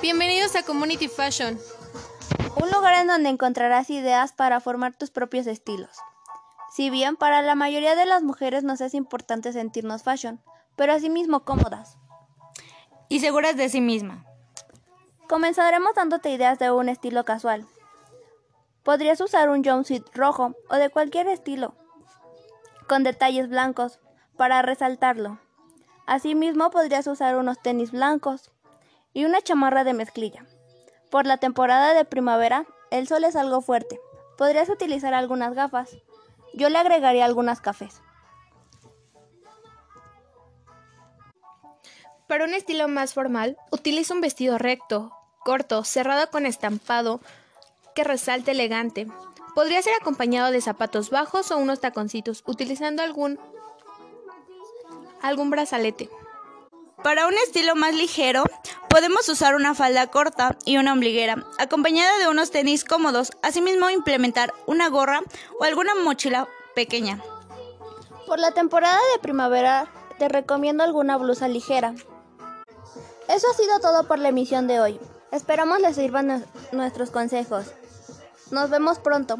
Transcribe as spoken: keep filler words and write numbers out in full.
Bienvenidos a Community Fashion, un lugar en donde encontrarás ideas para formar tus propios estilos. Si bien para la mayoría de las mujeres nos es importante sentirnos fashion, pero asimismo cómodas y seguras de sí misma. Comenzaremos dándote ideas de un estilo casual. Podrías usar un jumpsuit rojo o de cualquier estilo, con detalles blancos para resaltarlo. Asimismo podrías usar unos tenis blancos y una chamarra de mezclilla. Por la temporada de primavera, el sol es algo fuerte. Podrías utilizar algunas gafas. Yo le agregaría algunas cafés. Para un estilo más formal, utiliza un vestido recto, corto, cerrado con estampado que resalte elegante. Podría ser acompañado de zapatos bajos o unos taconcitos, utilizando algún, algún brazalete. Para un estilo más ligero, podemos usar una falda corta y una ombliguera, acompañada de unos tenis cómodos. Asimismo, implementar una gorra o alguna mochila pequeña. Por la temporada de primavera, te recomiendo alguna blusa ligera. Eso ha sido todo por la emisión de hoy. Esperamos les sirvan nuestros consejos. Nos vemos pronto.